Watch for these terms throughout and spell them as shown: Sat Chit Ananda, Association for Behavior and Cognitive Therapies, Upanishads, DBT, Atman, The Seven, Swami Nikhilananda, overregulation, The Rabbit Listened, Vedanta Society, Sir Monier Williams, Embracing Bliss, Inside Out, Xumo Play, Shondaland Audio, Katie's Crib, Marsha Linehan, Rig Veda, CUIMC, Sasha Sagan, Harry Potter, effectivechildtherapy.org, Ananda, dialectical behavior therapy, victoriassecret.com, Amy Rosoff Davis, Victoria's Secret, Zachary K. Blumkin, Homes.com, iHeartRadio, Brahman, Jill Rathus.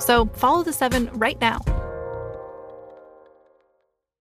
So follow The Seven right now.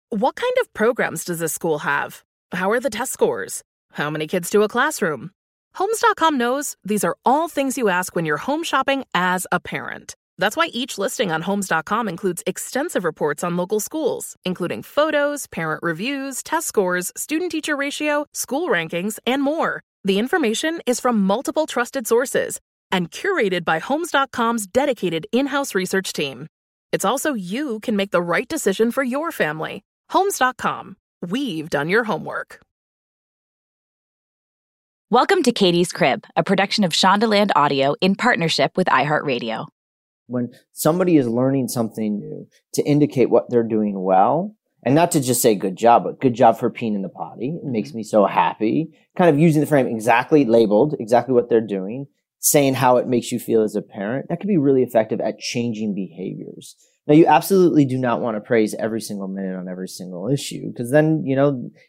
What kind of programs does this school have? How are the test scores? How many kids do a classroom? Homes.com knows these are all things you ask when you're home shopping as a parent. That's why each listing on Homes.com includes extensive reports on local schools, including photos, parent reviews, test scores, student-teacher ratio, school rankings, and more. The information is from multiple trusted sources and curated by Homes.com's dedicated in-house research team. It's also you can make the right decision for your family. Homes.com. We've done your homework. Welcome to Katie's Crib, a production of Shondaland Audio in partnership with iHeartRadio. When somebody is learning something new, to indicate what they're doing well, and not to just say good job, but good job for peeing in the potty. It makes me so happy. Kind of using the frame exactly labeled, exactly what they're doing, saying how it makes you feel as a parent, that could be really effective at changing behaviors. Now, you absolutely do not want to praise every single minute on every single issue, because then,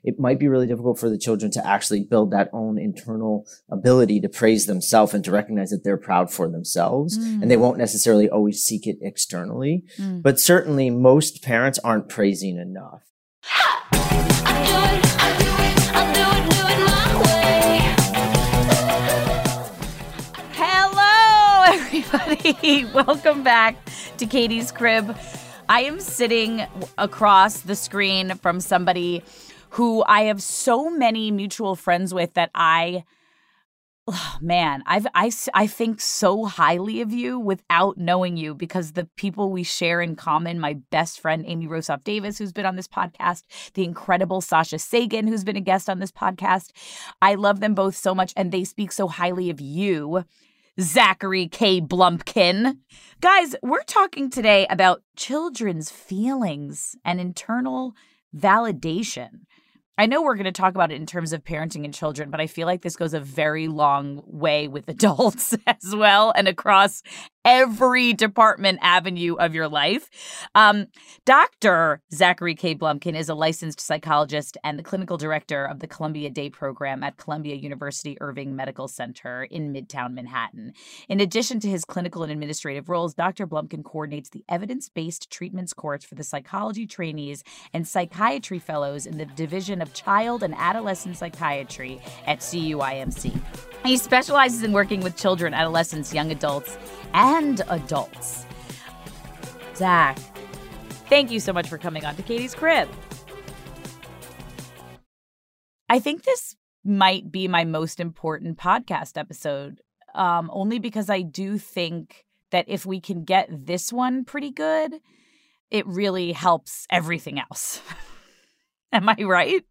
it might be really difficult for the children to actually build that own internal ability to praise themselves and to recognize that they're proud for themselves, and they won't necessarily always seek it externally. But certainly most parents aren't praising enough. Everybody, welcome back to Katie's Crib. I am sitting across the screen from somebody who I have so many mutual friends with that I think so highly of you without knowing you, because the people we share in common, my best friend, Amy Rosoff Davis, who's been on this podcast, the incredible Sasha Sagan, who's been a guest on this podcast. I love them both so much, and they speak so highly of you, Zachary K. Blumkin. Guys, we're talking today about children's feelings and internal validation. I know we're going to talk about it in terms of parenting and children, but I feel like this goes a very long way with adults as well, and across every department avenue of your life. Dr. Zachary K. Blumkin is a licensed psychologist and the clinical director of the Columbia Day Program at Columbia University Irving Medical Center in Midtown Manhattan. In addition to his clinical and administrative roles, Dr. Blumkin coordinates the evidence-based treatments course for the psychology trainees and psychiatry fellows in the Division of Child and Adolescent Psychiatry at CUIMC. He specializes in working with children, adolescents, young adults, and adults. Zach, thank you so much for coming on to Katie's Crib. I think this might be my most important podcast episode, only because I do think that if we can get this one pretty good, it really helps everything else. Am I right?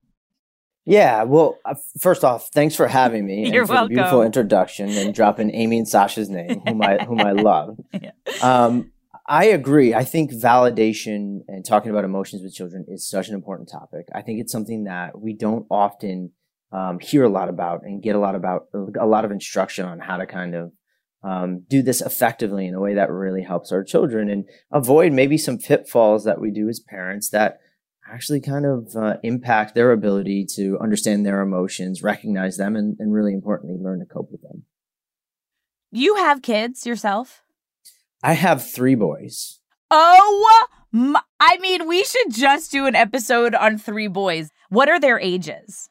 Yeah. Well, first off, thanks for having me. You're welcome. The beautiful introduction and dropping Amy and Sasha's name, whom I love. Yeah. I agree. I think validation and talking about emotions with children is such an important topic. I think it's something that we don't often hear a lot about and get a lot of instruction on how to kind of do this effectively in a way that really helps our children and avoid maybe some pitfalls that we do as parents that actually kind of impact their ability to understand their emotions, recognize them, and really importantly, learn to cope with them. You have kids yourself? I have 3 boys. Oh, I mean, we should just do an episode on 3 boys. What are their ages?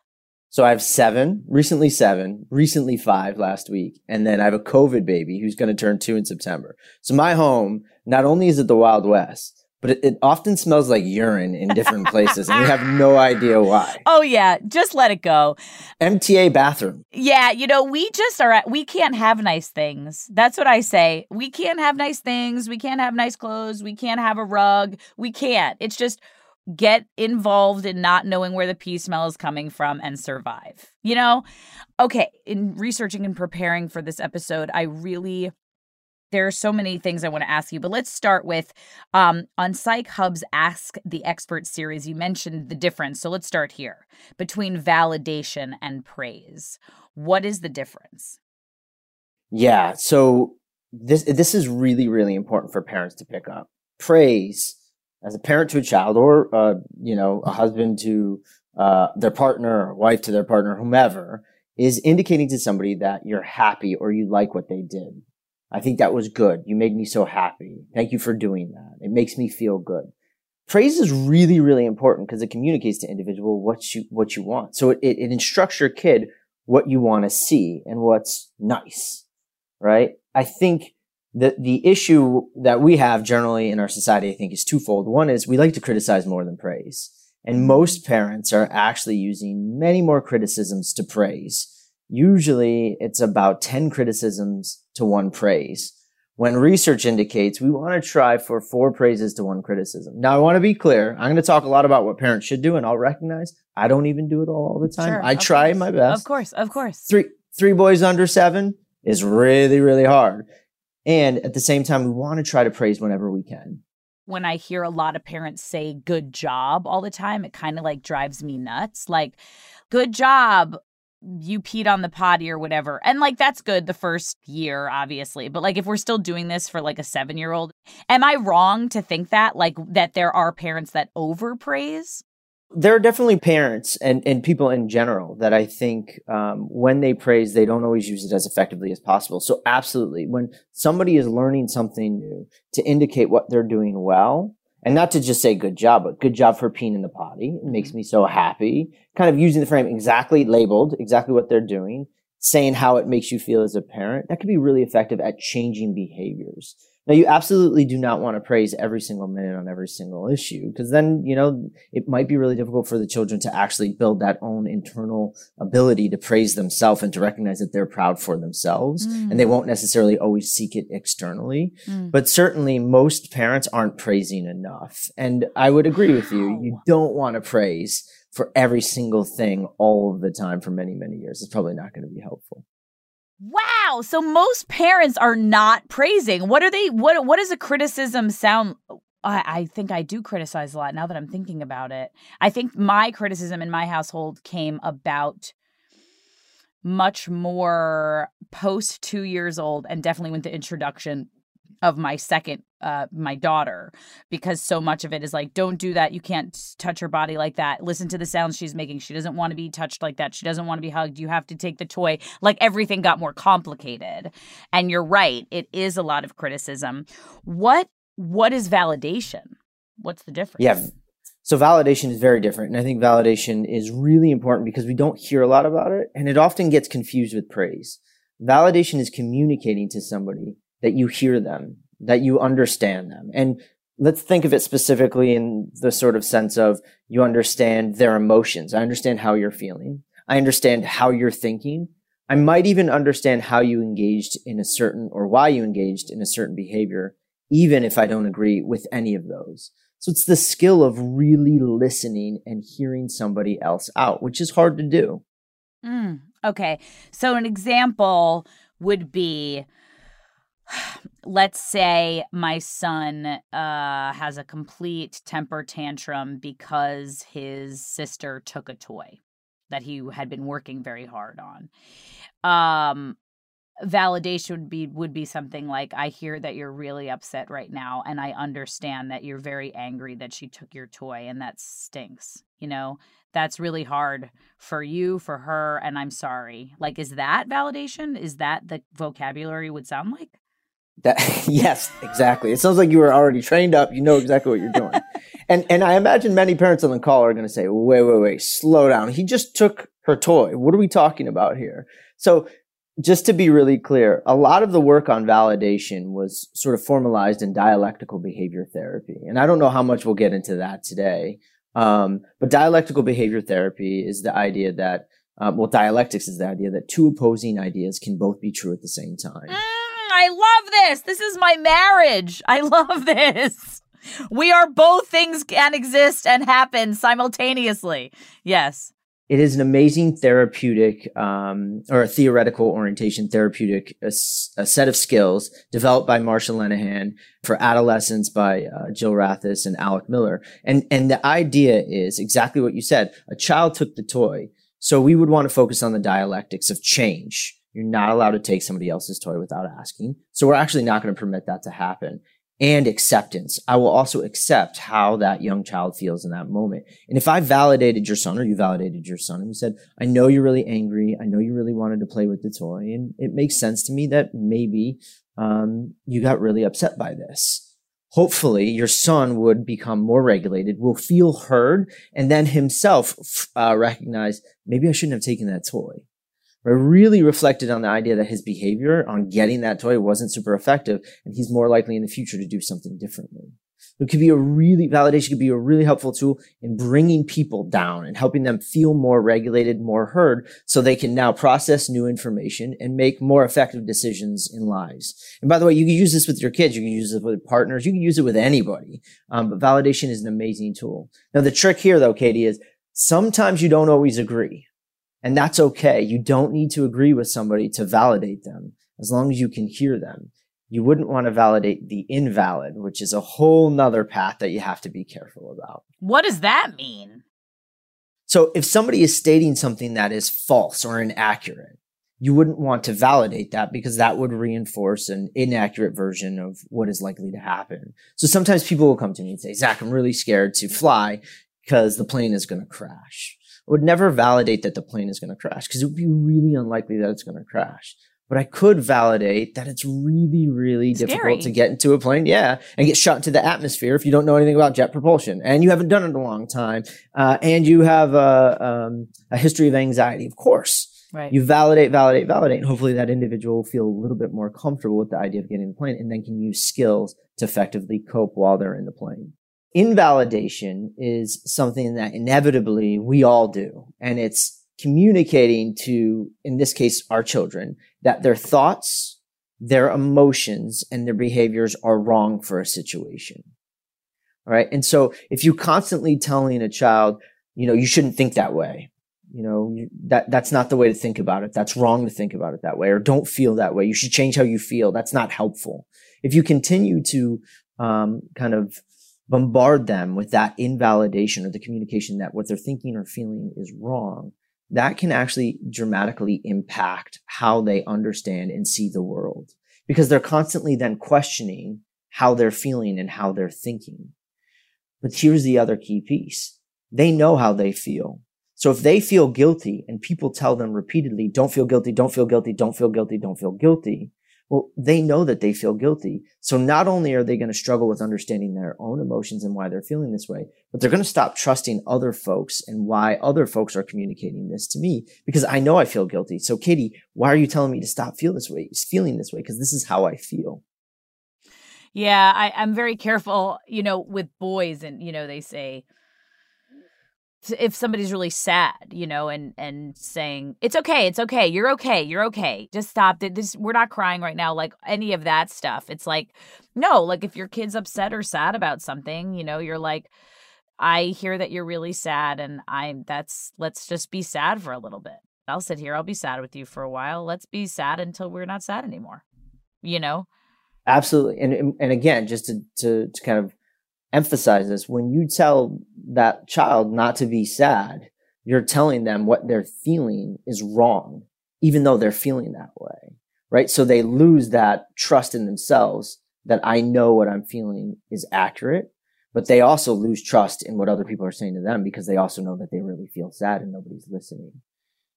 So I have 7, recently 5 last week. And then I have a COVID baby who's going to turn 2 in September. So my home, not only is it the Wild West, but it often smells like urine in different places, and we have no idea why. Oh, yeah. Just let it go. MTA bathroom. Yeah. You know, we can't have nice things. That's what I say. We can't have nice things. We can't have nice clothes. We can't have a rug. We can't. It's just get involved in not knowing where the pee smell is coming from and survive. You know? Okay. In researching and preparing for this episode, there are so many things I want to ask you, but let's start with on Psych Hub's Ask the Expert series, you mentioned the difference. So let's start here between validation and praise. What is the difference? Yeah, so this is really, really important for parents to pick up. Praise as a parent to a child or, a husband to their partner, or wife to their partner, whomever, is indicating to somebody that you're happy or you like what they did. I think that was good. You made me so happy. Thank you for doing that. It makes me feel good. Praise is really, really important because it communicates to individual what you want. So it instructs your kid what you want to see and what's nice, right? I think that the issue that we have generally in our society, I think, is twofold. One is we like to criticize more than praise. And most parents are actually using many more criticisms to praise. Usually it's about 10 criticisms to 1 praise. When research indicates we want to try for 4 praises to 1 criticism. Now, I want to be clear. I'm going to talk a lot about what parents should do, and I'll recognize I don't even do it all the time. Sure, I try my best. Of course, of course. Three boys under 7 is really, really hard. And at the same time, we want to try to praise whenever we can. When I hear a lot of parents say good job all the time, it kind of like drives me nuts. Like, good job. You peed on the potty or whatever. And like, that's good the first year, obviously. But like, if we're still doing this for like a 7-year-old, am I wrong to think that that there are parents that overpraise? There are definitely parents and people in general that I think when they praise, they don't always use it as effectively as possible. So absolutely, when somebody is learning something new to indicate what they're doing well, and not to just say good job, but good job for peeing in the potty. It makes me so happy. Kind of using the frame exactly labeled, exactly what they're doing, saying how it makes you feel as a parent. That could be really effective at changing behaviors. Now, you absolutely do not want to praise every single minute on every single issue, because then, it might be really difficult for the children to actually build that own internal ability to praise themselves and to recognize that they're proud for themselves. Mm. And they won't necessarily always seek it externally. Mm. But certainly most parents aren't praising enough. And I would agree with you. You don't want to praise for every single thing all of the time for many, many years. It's probably not going to be helpful. Wow. So most parents are not praising. What are they? What does a criticism sound? I think I do criticize a lot now that I'm thinking about it. I think my criticism in my household came about much more post 2 years old and definitely with the introduction of my second, my daughter, because so much of it is like, don't do that. You can't touch her body like that. Listen to the sounds she's making. She doesn't want to be touched like that. She doesn't want to be hugged. You have to take the toy. Like, everything got more complicated. And you're right. It is a lot of criticism. What is validation? What's the difference? Yeah. So validation is very different. And I think validation is really important because we don't hear a lot about it. And it often gets confused with praise. Validation is communicating to somebody that you hear them, that you understand them. And let's think of it specifically in the sort of sense of you understand their emotions. I understand how you're feeling. I understand how you're thinking. I might even understand how you engaged in a certain or why you engaged in a certain behavior, even if I don't agree with any of those. So it's the skill of really listening and hearing somebody else out, which is hard to do. Okay. So an example would be, let's say my son has a complete temper tantrum because his sister took a toy that he had been working very hard on. validation would be something like, I hear that you're really upset right now, and I understand that you're very angry that she took your toy, and that stinks. You know, that's really hard for you, for her, and I'm sorry. Like, is that validation? Is that the vocabulary would sound like? Yes, exactly. It sounds like you were already trained up. You know exactly what you're doing. And I imagine many parents on the call are going to say, wait, slow down. He just took her toy. What are we talking about here? So just to be really clear, a lot of the work on validation was sort of formalized in dialectical behavior therapy. And I don't know how much we'll get into that today. But dialectical behavior therapy is the idea that, dialectics is the idea that two opposing ideas can both be true at the same time. I love this. This is my marriage. I love this. We are both things can exist and happen simultaneously. Yes. It is an amazing therapeutic or theoretical orientation therapeutic, a set of skills developed by Marsha Linehan for adolescents by Jill Rathus and Alec Miller. And the idea is exactly what you said. A child took the toy. So we would want to focus on the dialectics of change. You're not allowed to take somebody else's toy without asking. So we're actually not going to permit that to happen. And acceptance. I will also accept how that young child feels in that moment. And if I validated your son, or you validated your son, and you said, I know you're really angry. I know you really wanted to play with the toy. And it makes sense to me that maybe you got really upset by this. Hopefully your son would become more regulated, will feel heard, and then himself recognize, maybe I shouldn't have taken that toy. I really reflected on the idea that his behavior on getting that toy wasn't super effective, and he's more likely in the future to do something differently. Validation could be a really helpful tool in bringing people down and helping them feel more regulated, more heard, so they can now process new information and make more effective decisions in lives. And by the way, you can use this with your kids. You can use it with partners. You can use it with anybody. But validation is an amazing tool. Now, the trick here, though, Katie, is sometimes you don't always agree. And that's okay. You don't need to agree with somebody to validate them, as long as you can hear them. You wouldn't want to validate the invalid, which is a whole nother path that you have to be careful about. What does that mean? So if somebody is stating something that is false or inaccurate, you wouldn't want to validate that, because that would reinforce an inaccurate version of what is likely to happen. So sometimes people will come to me and say, Zach, I'm really scared to fly because the plane is going to crash. I would never validate that the plane is going to crash, because it would be really unlikely that it's going to crash. But I could validate that it's really, really difficult to get into a plane. Yeah. And get shot into the atmosphere if you don't know anything about jet propulsion and you haven't done it in a long time. And you have a history of anxiety, of course. Right. You validate. And hopefully that individual will feel a little bit more comfortable with the idea of getting in the plane, and then can use skills to effectively cope while they're in the plane. Invalidation is something that inevitably we all do. And it's communicating to, in this case, our children, that their thoughts, their emotions, and their behaviors are wrong for a situation. All right. And so if you constantly telling a child, you shouldn't think that way, that's not the way to think about it. That's wrong to think about it that way, or don't feel that way. You should change how you feel. That's not helpful. If you continue to kind of bombard them with that invalidation or the communication that what they're thinking or feeling is wrong, that can actually dramatically impact how they understand and see the world, because they're constantly then questioning how they're feeling and how they're thinking. But here's the other key piece. They know how they feel. So if they feel guilty and people tell them repeatedly, don't feel guilty, don't feel guilty, don't feel guilty, don't feel guilty. Well, they know that they feel guilty. So not only are they going to struggle with understanding their own emotions and why they're feeling this way, but they're going to stop trusting other folks and why other folks are communicating this to me, because I know I feel guilty. So Katie, why are you telling me to stop feeling this way? Because this is how I feel. Yeah, I'm very careful, with boys, and, they say, if somebody's really sad, and saying, it's okay, you're okay, just stop it. We're not crying right now, like any of that stuff. It's like, no, like if your kid's upset or sad about something, you're like, I hear that you're really sad, and let's just be sad for a little bit. I'll sit here, I'll be sad with you for a while. Let's be sad until we're not sad anymore, Absolutely. And again, just to kind of emphasize this, when you tell that child not to be sad, you're telling them what they're feeling is wrong, even though they're feeling that way. right? So they lose that trust in themselves that I know what I'm feeling is accurate, but they also lose trust in what other people are saying to them because they also know that they really feel sad and nobody's listening.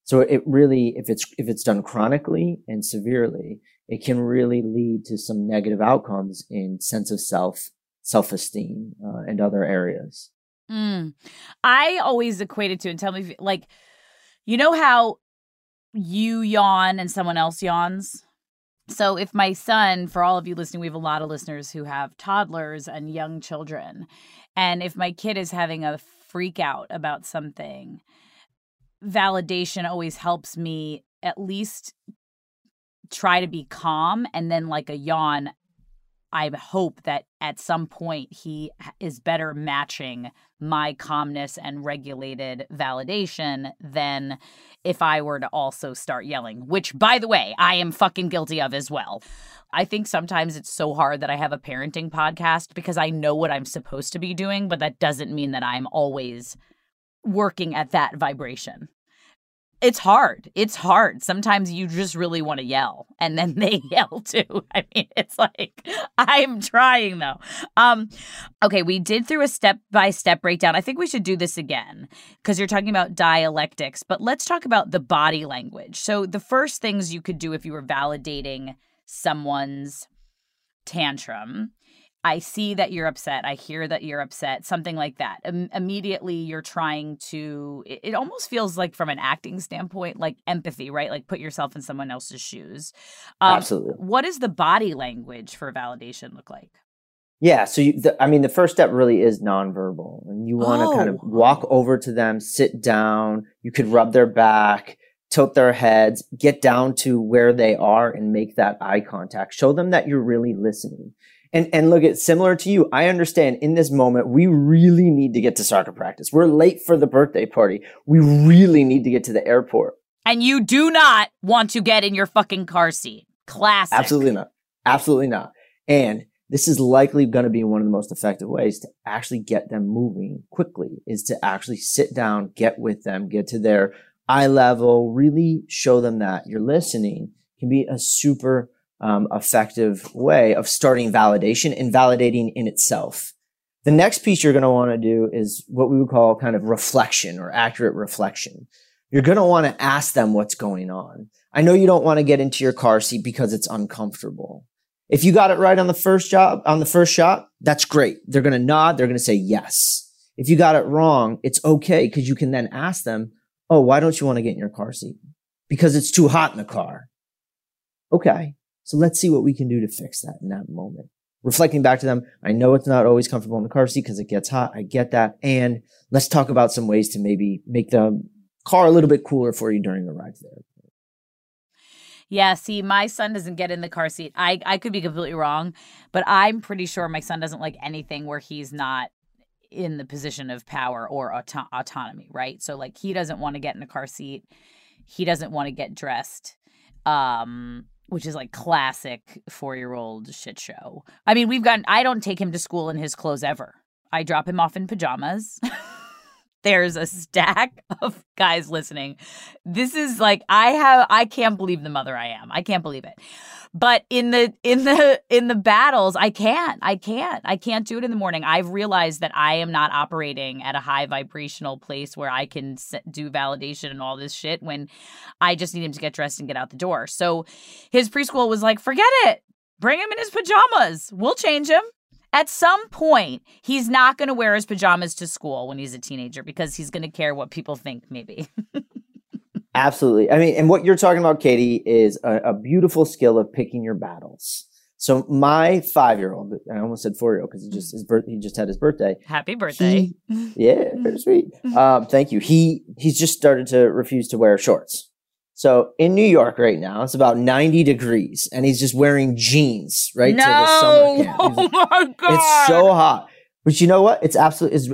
So it really, if it's done chronically and severely, it can really lead to some negative outcomes in sense of self, self-esteem, and other areas. I always equate it to, and tell me, like, you know how you yawn and someone else yawns? So if my son, for all of you listening, we have a lot of listeners who have toddlers and young children. And if my kid is having a freak out about something, validation always helps me at least try to be calm. And then like a yawn, I hope that at some point he is better matching my calmness and regulated validation than if I were to also start yelling, which, by the way, I am fucking guilty of as well. I think sometimes it's so hard that I have a parenting podcast because I know what I'm supposed to be doing, but that doesn't mean that I'm always working at that vibration. It's hard. Sometimes you just really want to yell, and then they yell too. I mean, it's like, I'm trying though. Okay, we did through a step-by-step breakdown. I think we should do this again because you're talking about dialectics, but let's talk about the body language. So the first things you could do if you were validating someone's tantrum, I see that you're upset. I hear that you're upset. Something like that. Immediately, you're trying to, it almost feels like from an acting standpoint, like empathy, right? Like put yourself in someone else's shoes. Absolutely. What does the body language for validation look like? Yeah. So, the first step really is nonverbal. And you want to kind of walk over to them, sit down. You could rub their back, tilt their heads, get down to where they are and make that eye contact. Show them that you're really listening. And look, it's similar to you. I understand in this moment, we really need to get to soccer practice. We're late for the birthday party. We really need to get to the airport. And you do not want to get in your fucking car seat. Classic. Absolutely not. And this is likely going to be one of the most effective ways to actually get them moving quickly, is to actually sit down, get with them, get to their eye level, really show them that you're listening. It can be a super effective way of starting validation and validating in itself. The next piece you're going to want to do is what we would call kind of reflection or accurate reflection. You're going to want to ask them what's going on. I know you don't want to get into your car seat because it's uncomfortable. If you got it right on the first shot, that's great. They're going to nod. They're going to say yes. If you got it wrong, it's okay because you can then ask them, oh, why don't you want to get in your car seat? Because it's too hot in the car. Okay. So let's see what we can do to fix that in that moment. Reflecting back to them, I know it's not always comfortable in the car seat because it gets hot. I get that. And let's talk about some ways to maybe make the car a little bit cooler for you during the ride there. Yeah, see, my son doesn't get in the car seat. I could be completely wrong, but I'm pretty sure my son doesn't like anything where he's not in the position of power or autonomy, right? So like he doesn't want to get in the car seat. He doesn't want to get dressed. Which is like classic 4-year-old shit show. I mean, I don't take him to school in his clothes ever. I drop him off in pajamas. There's a stack of guys listening. This is like, I can't believe the mother I am. I can't believe it. But in the battles, I can't do it in the morning. I've realized that I am not operating at a high vibrational place where I can do validation and all this shit when I just need him to get dressed and get out the door. So his preschool was like, forget it. Bring him in his pajamas. We'll change him. At some point, he's not going to wear his pajamas to school when he's a teenager because he's going to care what people think, maybe. Absolutely. I mean, and what you're talking about, Katie, is a beautiful skill of picking your battles. So my 5-year-old, I almost said 4-year-old because he just had his birthday. Happy birthday. Very sweet. Thank you. He's just started to refuse to wear shorts. So in New York right now, it's about 90 degrees and he's just wearing jeans, right? No! To the summer camp. My God. It's so hot. But you know what?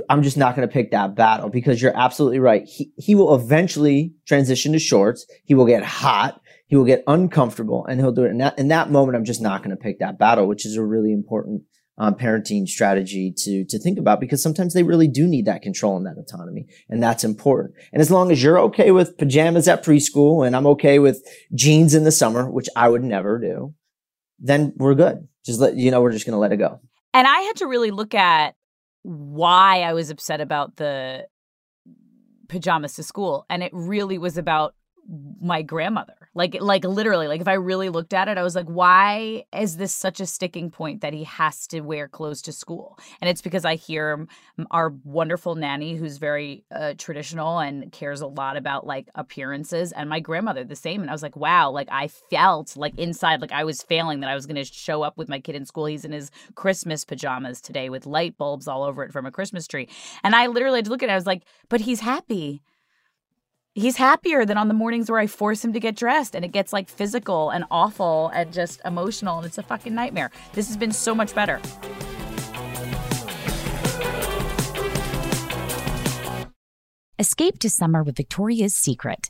I'm just not going to pick that battle because you're absolutely right. He will eventually transition to shorts. He will get hot. He will get uncomfortable and he'll do it. In that moment, I'm just not going to pick that battle, which is a really important parenting strategy to think about, because sometimes they really do need that control and that autonomy. And that's important. And as long as you're okay with pajamas at preschool and I'm okay with jeans in the summer, which I would never do, then we're good. Just let, you know, we're just going to let it go. And I had to really look at why I was upset about the pajamas to school. And it really was about my grandmother. Like literally, like if I really looked at it, I was like, why is this such a sticking point that he has to wear clothes to school? And it's because I hear our wonderful nanny, who's very traditional and cares a lot about like appearances, and my grandmother the same. And I was like, wow, like I felt like inside, like I was failing, that I was going to show up with my kid in school. He's in his Christmas pajamas today with light bulbs all over it from a Christmas tree. And I literally had to look at it. I was like, but he's happy. He's happier than on the mornings where I force him to get dressed, and it gets like physical and awful and just emotional, and it's a fucking nightmare. This has been so much better. Escape to summer with Victoria's Secret.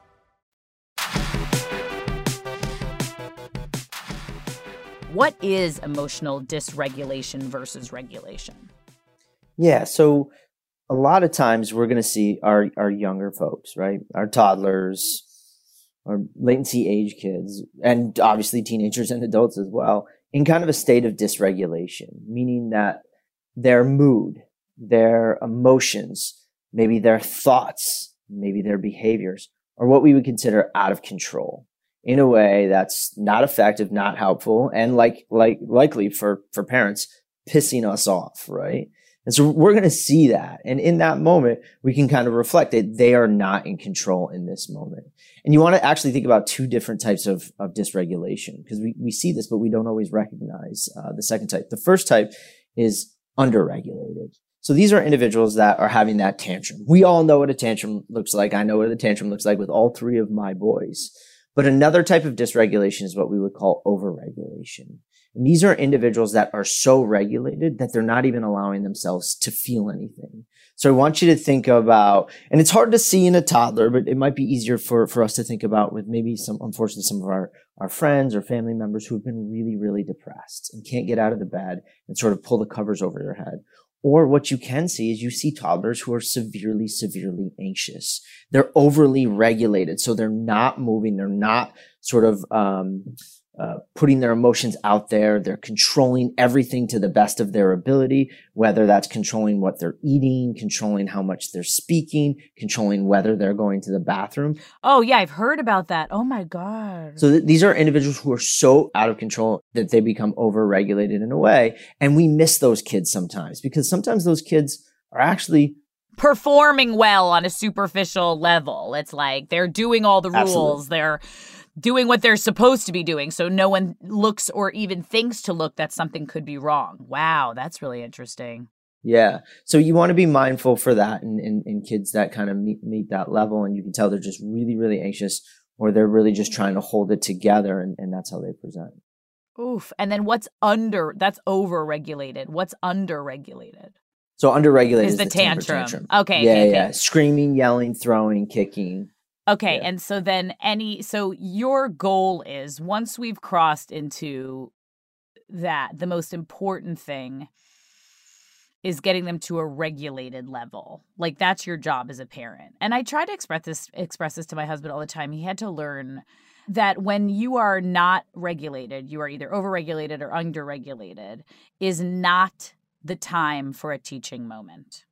What is emotional dysregulation versus regulation? Yeah, so a lot of times we're going to see our younger folks, right? Our toddlers, our latency age kids, and obviously teenagers and adults as well, in kind of a state of dysregulation, meaning that their mood, their emotions, maybe their thoughts, maybe their behaviors are what we would consider out of control, in a way that's not effective, not helpful, and likely for parents, pissing us off, right? And so we're going to see that. And in that moment, we can kind of reflect that they are not in control in this moment. And you want to actually think about two different types of dysregulation, because we see this, but we don't always recognize the second type. The first type is underregulated. So these are individuals that are having that tantrum. We all know what a tantrum looks like. I know what a tantrum looks like with all three of my boys. But another type of dysregulation is what we would call overregulation. And these are individuals that are so regulated that they're not even allowing themselves to feel anything. So I want you to think about, and it's hard to see in a toddler, but it might be easier for us to think about with maybe some, unfortunately, some of our friends or family members who have been really, really depressed and can't get out of the bed and sort of pull the covers over their head. Or what you can see is you see toddlers who are severely, severely anxious. They're overly regulated. So they're not moving. They're not sort of putting their emotions out there. They're controlling everything to the best of their ability, whether that's controlling what they're eating, controlling how much they're speaking, controlling whether they're going to the bathroom. Oh, yeah, I've heard about that. Oh, my God. So these are individuals who are so out of control that they become overregulated in a way. And we miss those kids sometimes because sometimes those kids are actually performing well on a superficial level. It's like they're doing all the rules. They're doing what they're supposed to be doing, so no one looks or even thinks to look that something could be wrong. Wow, that's really interesting. Yeah, so you want to be mindful for that in kids that kind of meet that level, and you can tell they're just really, really anxious, or they're really just trying to hold it together, and that's how they present. Oof, and then what's under, that's over-regulated. What's under-regulated? So under-regulated is the tantrum. Okay. Yeah. Screaming, yelling, throwing, kicking. Okay, yeah. And so then so your goal is once we've crossed into that, the most important thing is getting them to a regulated level. Like that's your job as a parent. And I try to express this to my husband all the time. He had to learn that when you are not regulated, you are either overregulated or underregulated, is not the time for a teaching moment.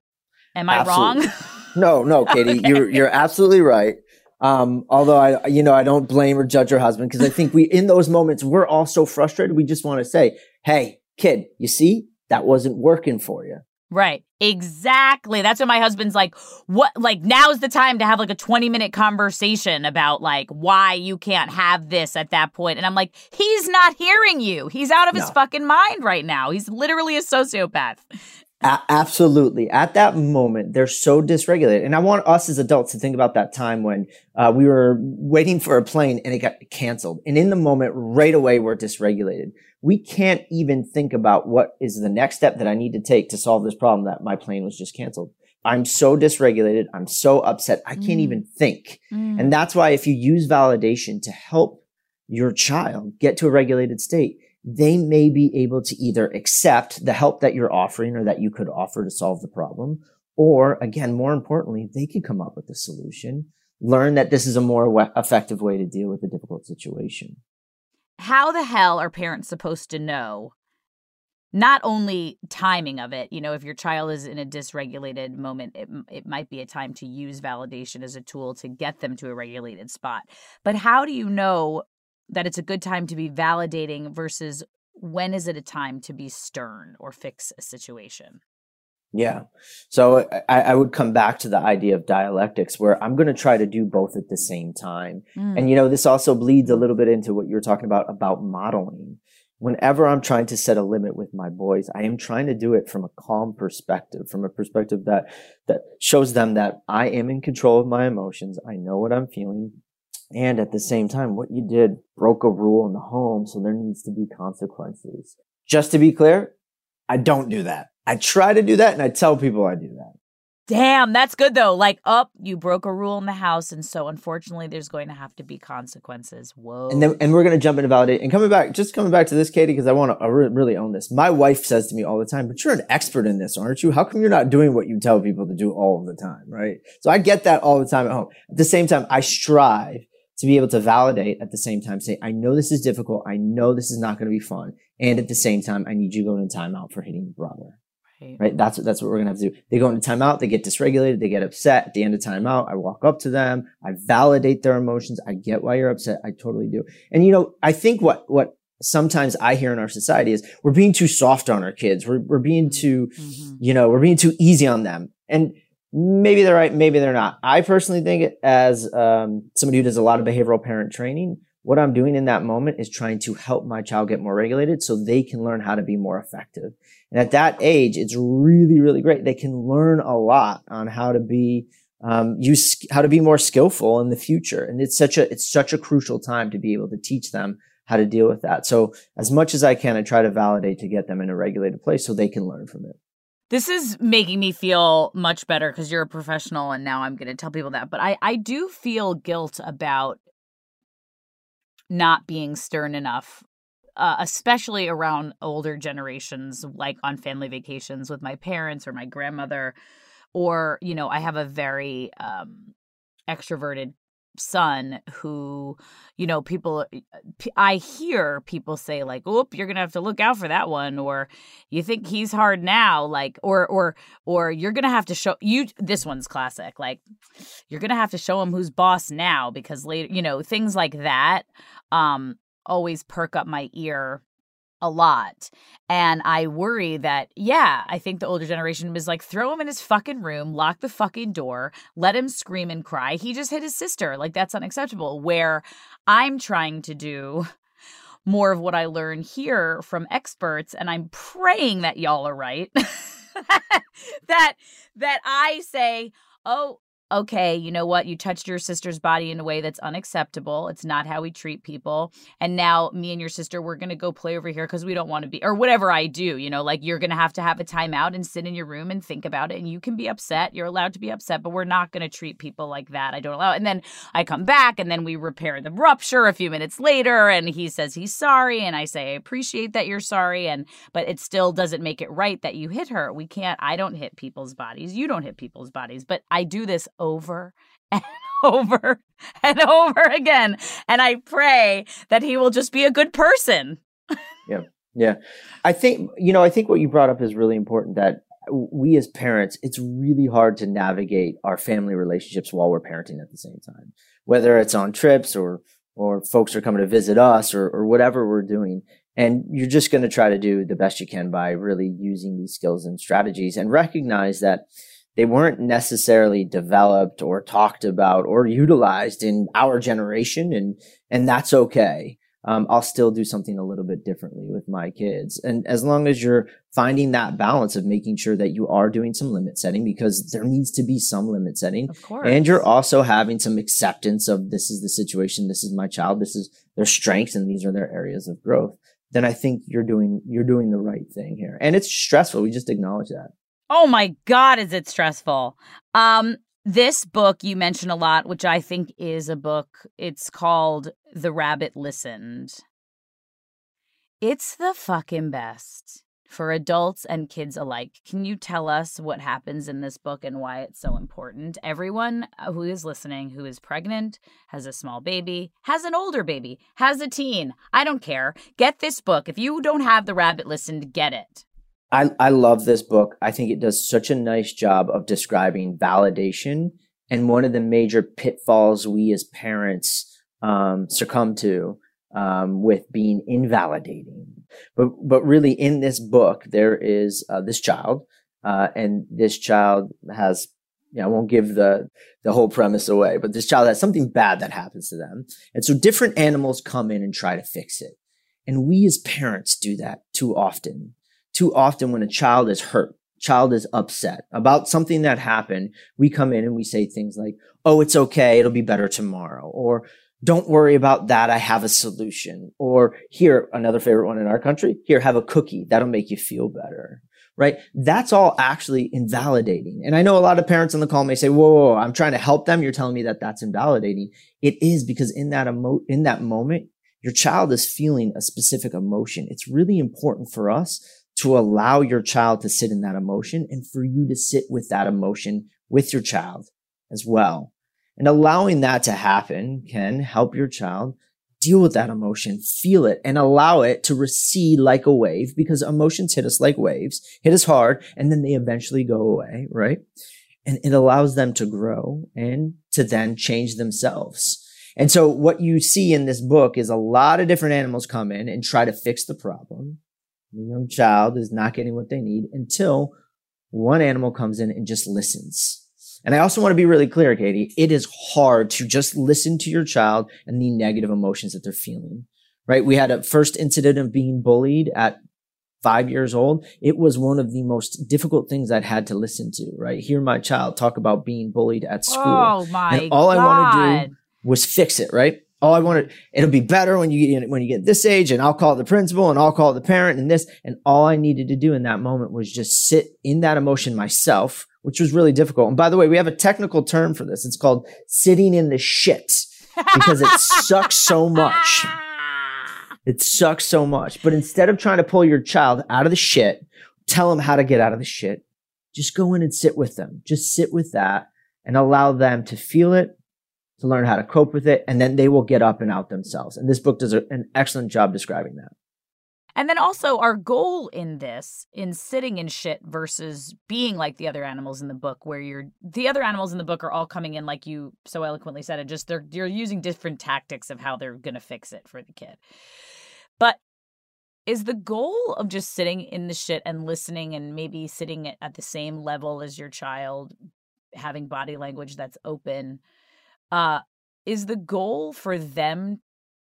Am I wrong? No, Katie, okay. You're absolutely right. Although I don't blame or judge her husband because I think in those moments, we're all so frustrated. We just want to say, hey, kid, you see, that wasn't working for you. Right. Exactly. That's when my husband's like, what? Like now's the time to have like a 20-minute conversation about like why you can't have this at that point. And I'm like, he's not hearing you. He's out of his fucking mind right now. He's literally a sociopath. Absolutely. At that moment, they're so dysregulated. And I want us as adults to think about that time when we were waiting for a plane and it got canceled. And in the moment, right away, we're dysregulated. We can't even think about what is the next step that I need to take to solve this problem that my plane was just canceled. I'm so dysregulated. I'm so upset. I can't even think. And that's why if you use validation to help your child get to a regulated state, they may be able to either accept the help that you're offering or that you could offer to solve the problem. Or again, more importantly, they could come up with a solution, learn that this is a more effective way to deal with a difficult situation. How the hell are parents supposed to know not only timing of it, you know, if your child is in a dysregulated moment, it might be a time to use validation as a tool to get them to a regulated spot. But how do you know that it's a good time to be validating versus when is it a time to be stern or fix a situation? Yeah. So I would come back to the idea of dialectics where I'm going to try to do both at the same time. And, you know, this also bleeds a little bit into what you're talking about modeling. Whenever I'm trying to set a limit with my boys, I am trying to do it from a calm perspective, from a perspective that shows them that I am in control of my emotions. I know what I'm feeling. And at the same time, what you did broke a rule in the home, so there needs to be consequences. Just to be clear, I don't do that. I try to do that, and I tell people I do that. Damn, that's good, though. Like, you broke a rule in the house, and so unfortunately, there's going to have to be consequences. Whoa. And we're going to jump into validate. And coming back to this, Katie, because I want to really own this. My wife says to me all the time, but you're an expert in this, aren't you? How come you're not doing what you tell people to do all of the time, right? So I get that all the time at home. At the same time, I strive to be able to validate at the same time, say, I know this is difficult. I know this is not going to be fun. And at the same time, I need you going to timeout for hitting your brother. Right? That's what we're going to have to do. They go into timeout. They get dysregulated. They get upset. At the end of timeout, I walk up to them. I validate their emotions. I get why you're upset. I totally do. And, you know, I think what sometimes I hear in our society is we're being too soft on our kids. We're being too, you know, we're being too easy on them. And maybe they're right, maybe they're not. I personally think as somebody who does a lot of behavioral parent training, what I'm doing in that moment is trying to help my child get more regulated so they can learn how to be more effective. And at that age, it's really, really great. They can learn a lot on how to be more skillful in the future. And it's such a crucial time to be able to teach them how to deal with that. So as much as I can, I try to validate to get them in a regulated place so they can learn from it. This is making me feel much better because you're a professional and now I'm going to tell people that. But I do feel guilt about not being stern enough especially around older generations, like on family vacations with my parents or my grandmother. Or, you know, I have a very extroverted son who, you know, I hear people say like, "Oop, you're going to have to look out for that one," or "You think he's hard now?" Like, or "You're going to have to show you." This one's classic. Like, "You're going to have to show him who's boss now, because later," you know, things like that always perk up my ear a lot. And I worry that, yeah, I think the older generation was like, throw him in his fucking room, lock the fucking door, let him scream and cry. He just hit his sister. Like, that's unacceptable. Where I'm trying to do more of what I learn here from experts, and I'm praying that y'all are right, that I say, "Oh, okay, you know what? You touched your sister's body in a way that's unacceptable. It's not how we treat people. And now me and your sister, we're going to go play over here because we don't want to be," or whatever I do, you know, like, "You're going to have a timeout and sit in your room and think about it. And you can be upset. You're allowed to be upset, but we're not going to treat people like that. I don't allow it." And then I come back and then we repair the rupture a few minutes later. And he says he's sorry. And I say, "I appreciate that you're sorry. But it still doesn't make it right that you hit her. I don't hit people's bodies. You don't hit people's bodies." But I do this over and over and over again. And I pray that he will just be a good person. Yeah. I think what you brought up is really important, that we as parents, it's really hard to navigate our family relationships while we're parenting at the same time, whether it's on trips or folks are coming to visit us or whatever we're doing. And you're just going to try to do the best you can by really using these skills and strategies, and recognize that they weren't necessarily developed or talked about or utilized in our generation, and that's okay. I'll still do something a little bit differently with my kids. And as long as you're finding that balance of making sure that you are doing some limit setting, because there needs to be some limit setting. Of course. And you're also having some acceptance of, this is the situation, this is my child, this is their strengths, and these are their areas of growth. Then I think you're doing the right thing here. And it's stressful. We just acknowledge that. Oh my God, is it stressful. This book you mention a lot, which I think is a book, it's called The Rabbit Listened. It's the fucking best for adults and kids alike. Can you tell us what happens in this book and why it's so important? Everyone who is listening, who is pregnant, has a small baby, has an older baby, has a teen, I don't care. Get this book. If you don't have The Rabbit Listened, get it. I love this book. I think it does such a nice job of describing validation, and one of the major pitfalls we as parents succumb to with being invalidating. But really, in this book, there is this child, and this child has, you know, I won't give the whole premise away, but this child has something bad that happens to them. And so different animals come in and try to fix it. And we as parents do that too often. Too often, when a child is hurt, child is upset about something that happened, we come in and we say things like, "Oh, it's okay. It'll be better tomorrow," or "Don't worry about that. I have a solution," or "Here," another favorite one in our country, "Here, have a cookie. That'll make you feel better." Right? That's all actually invalidating. And I know a lot of parents on the call may say, whoa, I'm trying to help them. You're telling me that that's invalidating. It is, because in that moment, your child is feeling a specific emotion. It's really important for us to allow your child to sit in that emotion, and for you to sit with that emotion with your child as well. And allowing that to happen can help your child deal with that emotion, feel it, and allow it to recede like a wave, because emotions hit us like waves, hit us hard, and then they eventually go away, right? And it allows them to grow and to then change themselves. And so what you see in this book is a lot of different animals come in and try to fix the problem. The young child is not getting what they need until one animal comes in and just listens. And I also want to be really clear, Katie, it is hard to just listen to your child and the negative emotions that they're feeling, right? We had a first incident of being bullied at 5 years old. It was one of the most difficult things I'd had to listen to, right? Hear my child talk about being bullied at school. Oh my God. And all I want to do was fix it, right? Oh, I want to, it'll be better when you get this age, and I'll call the principal and I'll call the parent and this. And all I needed to do in that moment was just sit in that emotion myself, which was really difficult. And by the way, we have a technical term for this. It's called sitting in the shit, because it sucks so much. It sucks so much. But instead of trying to pull your child out of the shit, tell them how to get out of the shit, just go in and sit with them. Just sit with that and allow them to feel it, to learn how to cope with it, and then they will get up and out themselves. And this book does an excellent job describing that. And then also our goal in this, in sitting in shit versus being like the other animals in the book, where the other animals in the book are all coming in, like you so eloquently said, and just you're using different tactics of how they're going to fix it for the kid. But is the goal of just sitting in the shit and listening and maybe sitting at the same level as your child, having body language that's open, is the goal for them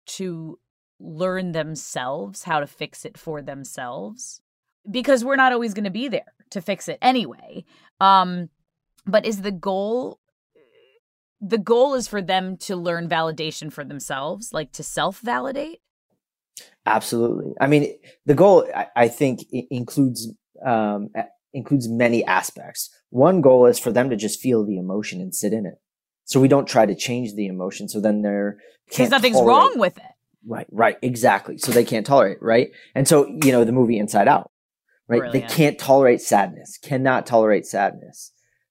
to learn themselves how to fix it for themselves? Because we're not always going to be there to fix it anyway. But is the goal is for them to learn validation for themselves, like to self-validate? Absolutely. I mean, the goal, I think, includes many aspects. One goal is for them to just feel the emotion and sit in it. So we don't try to change the emotion. So then because nothing's wrong with it. Right. Exactly. So they can't tolerate, right? And so, the movie Inside Out, right? Brilliant. They can't tolerate sadness,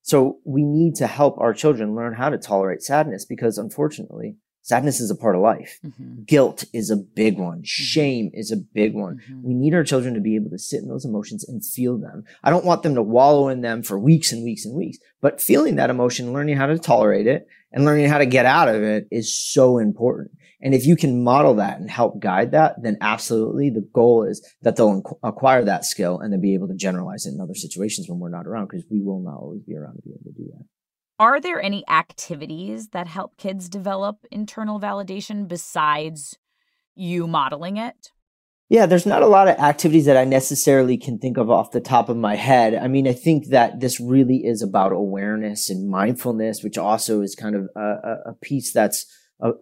So we need to help our children learn how to tolerate sadness, because unfortunately, sadness is a part of life. Mm-hmm. Guilt is a big one. Shame is a big one. Mm-hmm. We need our children to be able to sit in those emotions and feel them. I don't want them to wallow in them for weeks and weeks and weeks, but feeling that emotion, learning how to tolerate it and learning how to get out of it is so important. And if you can model that and help guide that, then absolutely the goal is that they'll acquire that skill and then be able to generalize it in other situations when we're not around, because we will not always be around to be able to do that. Are there any activities that help kids develop internal validation besides you modeling it? Yeah, there's not a lot of activities that I necessarily can think of off the top of my head. I mean, I think that this really is about awareness and mindfulness, which also is kind of a piece that's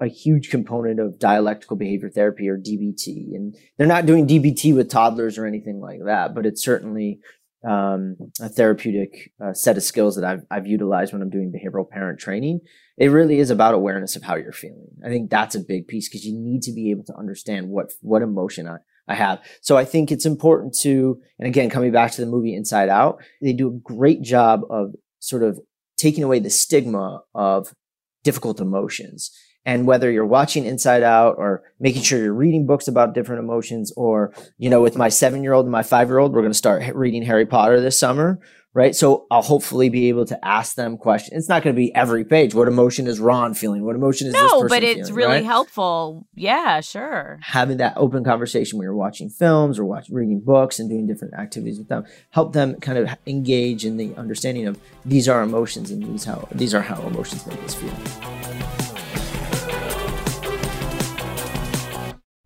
a huge component of dialectical behavior therapy, or DBT. And they're not doing DBT with toddlers or anything like that, but it's certainly a therapeutic set of skills that I've utilized when I'm doing behavioral parent training. It really is about awareness of how you're feeling. I think that's a big piece, because you need to be able to understand what emotion I have. So I think it's important to, and again, coming back to the movie Inside Out, they do a great job of sort of taking away the stigma of difficult emotions. And whether you're watching Inside Out or making sure you're reading books about different emotions, or, with my 7-year-old and my 5-year-old, we're going to start reading Harry Potter this summer, right? So I'll hopefully be able to ask them questions. It's not going to be every page. What emotion is Ron feeling? What emotion is this person feeling? No, but it's really helpful. Yeah, sure. Having that open conversation when you're watching films or reading books and doing different activities with them, help them kind of engage in the understanding of these are emotions and these are how emotions make us feel.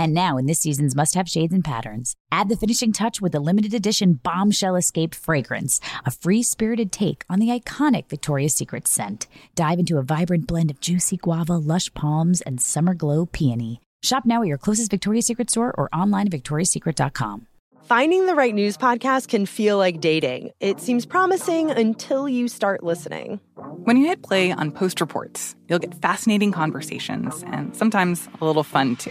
And now, in this season's must-have shades and patterns, add the finishing touch with a limited-edition Bombshell Escape fragrance, a free-spirited take on the iconic Victoria's Secret scent. Dive into a vibrant blend of juicy guava, lush palms, and summer glow peony. Shop now at your closest Victoria's Secret store or online at victoriassecret.com. Finding the right news podcast can feel like dating. It seems promising until you start listening. When you hit play on Post Reports, you'll get fascinating conversations and sometimes a little fun, too.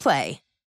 Play.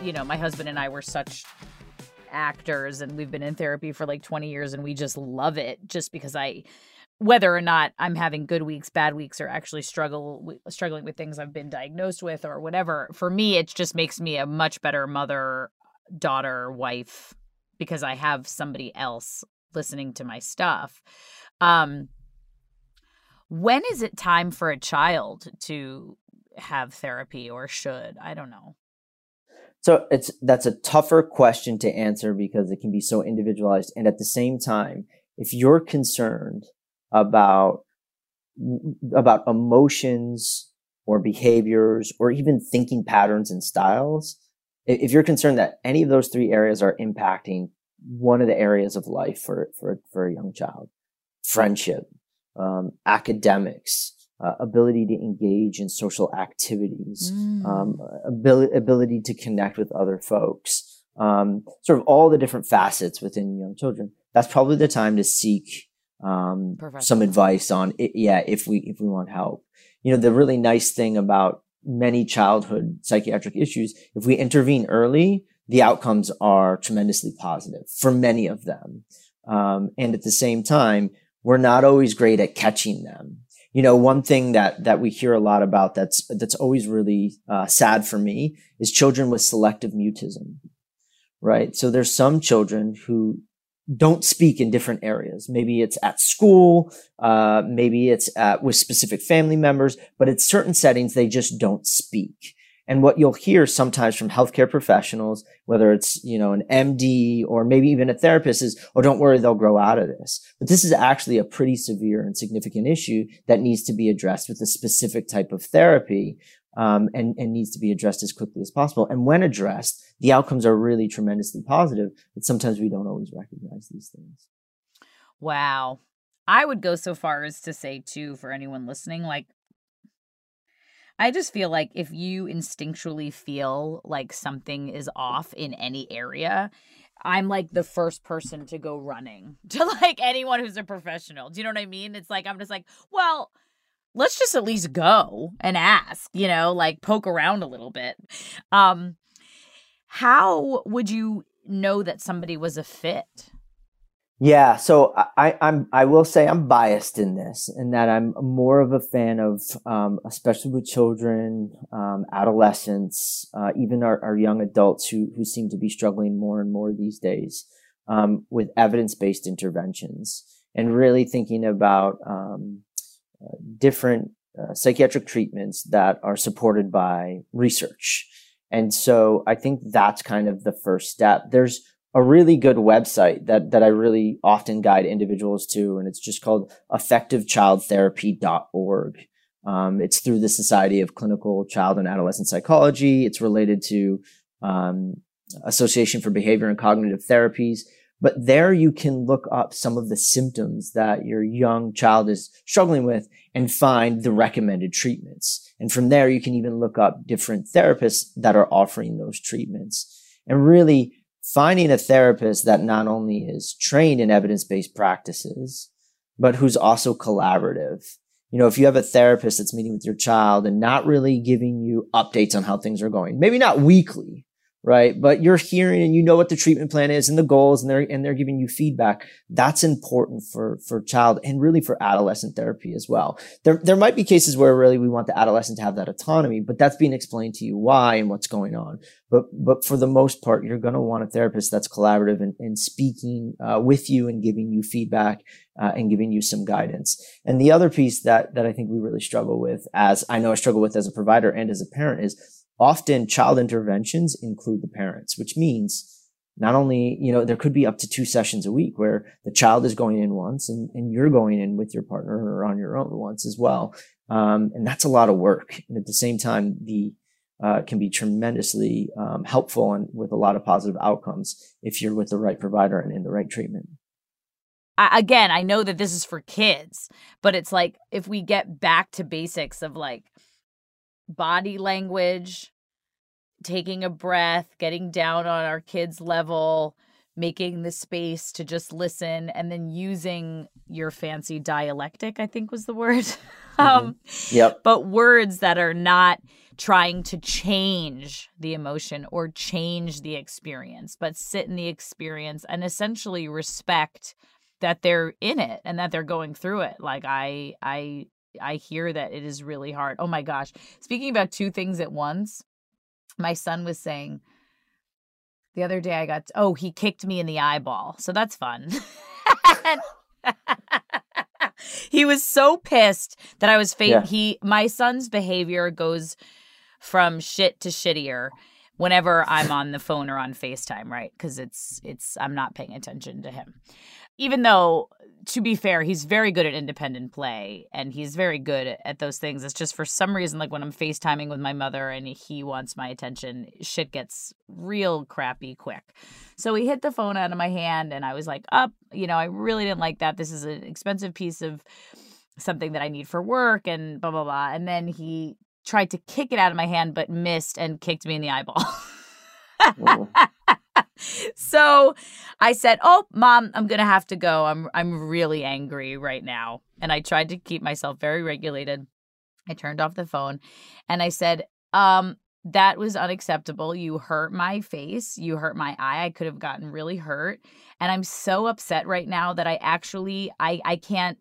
You know, my husband and I were such actors, and we've been in therapy for like 20 years, and we just love it just because whether or not I'm having good weeks, bad weeks, or actually struggling with things I've been diagnosed with or whatever, for me, it just makes me a much better mother, daughter, wife, because I have somebody else listening to my stuff. When is it time for a child to have therapy, or should? I don't know. So that's a tougher question to answer because it can be so individualized. And at the same time, if you're concerned about emotions or behaviors or even thinking patterns and styles, if you're concerned that any of those three areas are impacting one of the areas of life for a young child, friendship, academics, ability to engage in social activities, ability to connect with other folks, sort of all the different facets within young children. That's probably the time to seek some advice on it, if we want help. You know, the really nice thing about many childhood psychiatric issues, if we intervene early, the outcomes are tremendously positive for many of them. And at the same time, we're not always great at catching them. You know, one thing that we hear a lot about that's always really sad for me is children with selective mutism, right? So there's some children who don't speak in different areas. Maybe it's at school, maybe it's with specific family members, but at certain settings, they just don't speak. And what you'll hear sometimes from healthcare professionals, whether it's, you know, an MD or maybe even a therapist, is, oh, don't worry, they'll grow out of this. But this is actually a pretty severe and significant issue that needs to be addressed with a specific type of therapy, and needs to be addressed as quickly as possible. And when addressed, the outcomes are really tremendously positive, but sometimes we don't always recognize these things. Wow. I would go so far as to say, too, for anyone listening, like, I just feel like if you instinctually feel like something is off in any area, I'm like the first person to go running to like anyone who's a professional. Do you know what I mean? It's like, I'm just like, well, let's just at least go and ask, you know, like poke around a little bit. How would you know that somebody was a fit? Yeah, so I will say I'm biased in this, in that I'm more of a fan of, especially with children, adolescents, even our young adults who seem to be struggling more and more these days, with evidence-based interventions, and really thinking about different psychiatric treatments that are supported by research. And so I think that's kind of the first step. There's a really good website that I really often guide individuals to, and it's just called effectivechildtherapy.org. It's through the Society of Clinical Child and Adolescent Psychology. It's related to Association for Behavior and Cognitive Therapies. But there you can look up some of the symptoms that your young child is struggling with and find the recommended treatments. And from there, you can even look up different therapists that are offering those treatments. And really, finding a therapist that not only is trained in evidence-based practices, but who's also collaborative. You know, if you have a therapist that's meeting with your child and not really giving you updates on how things are going, maybe not weekly, right? But you're hearing and you know what the treatment plan is and the goals, and they're giving you feedback. That's important for child and really for adolescent therapy as well. There might be cases where really we want the adolescent to have that autonomy, but that's being explained to you why and what's going on. But for the most part, you're going to want a therapist that's collaborative and speaking with you and giving you feedback and giving you some guidance. And the other piece that I think we really struggle with, as I know I struggle with as a provider and as a parent, is often child interventions include the parents, which means not only, there could be up to 2 sessions a week where the child is going in once and you're going in with your partner or on your own once as well. And that's a lot of work. And at the same time, can be tremendously helpful and with a lot of positive outcomes if you're with the right provider and in the right treatment. Again, I know that this is for kids, but it's like if we get back to basics of like, body language, taking a breath, getting down on our kids' level, making the space to just listen, and then using your fancy dialectic, I think was the word. Mm-hmm. Yep. But words that are not trying to change the emotion or change the experience, but sit in the experience and essentially respect that they're in it and that they're going through it. Like I hear that it is really hard. Oh my gosh. Speaking about 2 things at once, my son was saying the other day he kicked me in the eyeball. So that's fun. He was so pissed that I was my son's behavior goes from shit to shittier whenever I'm on the phone or on FaceTime, right? Because I'm not paying attention to him. Even though, to be fair, he's very good at independent play and he's very good at those things. It's just for some reason, like when I'm FaceTiming with my mother and he wants my attention, shit gets real crappy quick. So he hit the phone out of my hand and I was like, I really didn't like that. This is an expensive piece of something that I need for work and blah, blah, blah. And then he tried to kick it out of my hand, but missed and kicked me in the eyeball. So I said, "Oh, Mom, I'm going to have to go. I'm really angry right now." And I tried to keep myself very regulated. I turned off the phone and I said, "That was unacceptable. You hurt my face. You hurt my eye. I could have gotten really hurt. And I'm so upset right now that I actually, I can't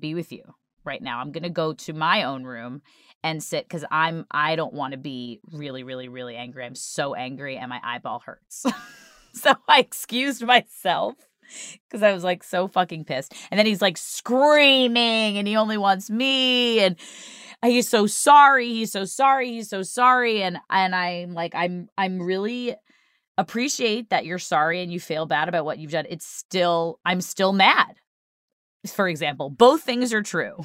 be with you right now. I'm going to go to my own room and sit because I don't want to be really, really, really angry. I'm so angry and my eyeball hurts." So I excused myself because I was like so fucking pissed. And then he's like screaming and he only wants me. And he's so sorry. He's so sorry. He's so sorry. And I'm like, I'm really appreciate that you're sorry and you feel bad about what you've done. I'm still mad. For example, both things are true.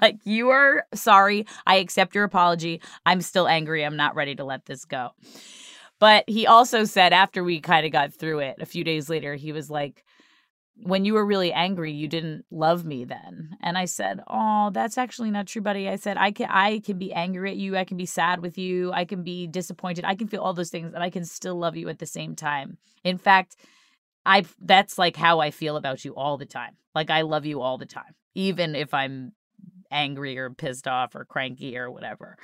Like, you are sorry. I accept your apology. I'm still angry. I'm not ready to let this go. But he also said after we kind of got through it, a few days later, he was like, "When you were really angry, you didn't love me then." And I said, "Oh, that's actually not true, buddy." I said, I can be angry at you. I can be sad with you. I can be disappointed. I can feel all those things and I can still love you at the same time. In fact, that's like how I feel about you all the time. Like, I love you all the time, even if I'm angry or pissed off or cranky or whatever."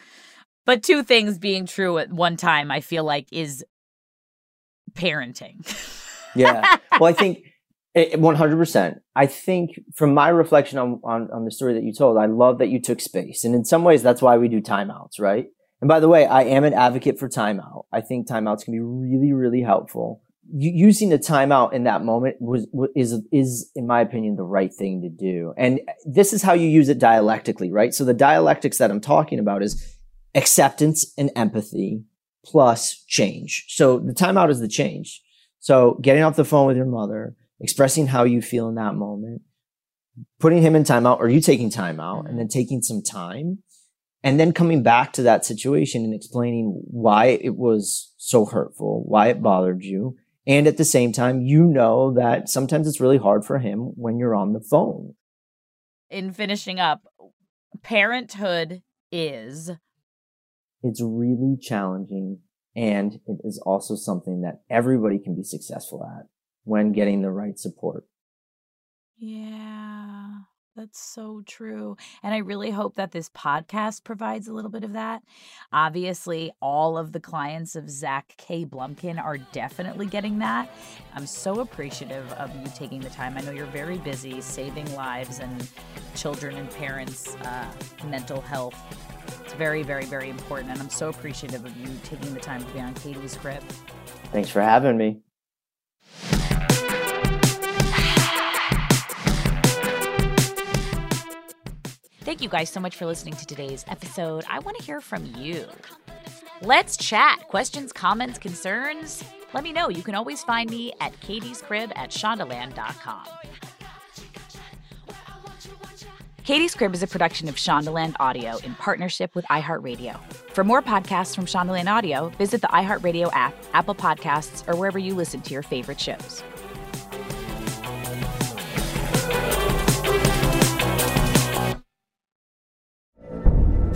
But 2 things being true at one time, I feel like, is parenting. Yeah. Well, I think 100%. I think from my reflection on the story that you told, I love that you took space. And in some ways, that's why we do timeouts, right? And by the way, I am an advocate for timeout. I think timeouts can be really, really helpful. Using a timeout in that moment is in my opinion, the right thing to do. And this is how you use it dialectically, right? So the dialectics that I'm talking about is acceptance and empathy plus change. So the timeout is the change. So getting off the phone with your mother, expressing how you feel in that moment, putting him in timeout or you taking timeout and then taking some time and then coming back to that situation and explaining why it was so hurtful, why it bothered you. And at the same time, that sometimes it's really hard for him when you're on the phone. In finishing up, parenthood is... It's really challenging, and it is also something that everybody can be successful at when getting the right support. Yeah. That's so true. And I really hope that this podcast provides a little bit of that. Obviously, all of the clients of Zach K. Blumkin are definitely getting that. I'm so appreciative of you taking the time. I know you're very busy saving lives and children and parents' mental health. It's very, very, very important. And I'm so appreciative of you taking the time to be on Katie's Crib. Thanks for having me. Thank you guys so much for listening to today's episode. I want to hear from you. Let's chat. Questions, comments, concerns? Let me know. You can always find me at Katie's Crib at Shondaland.com. Katie's Crib is a production of Shondaland Audio in partnership with iHeartRadio. For more podcasts from Shondaland Audio, visit the iHeartRadio app, Apple Podcasts, or wherever you listen to your favorite shows.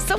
So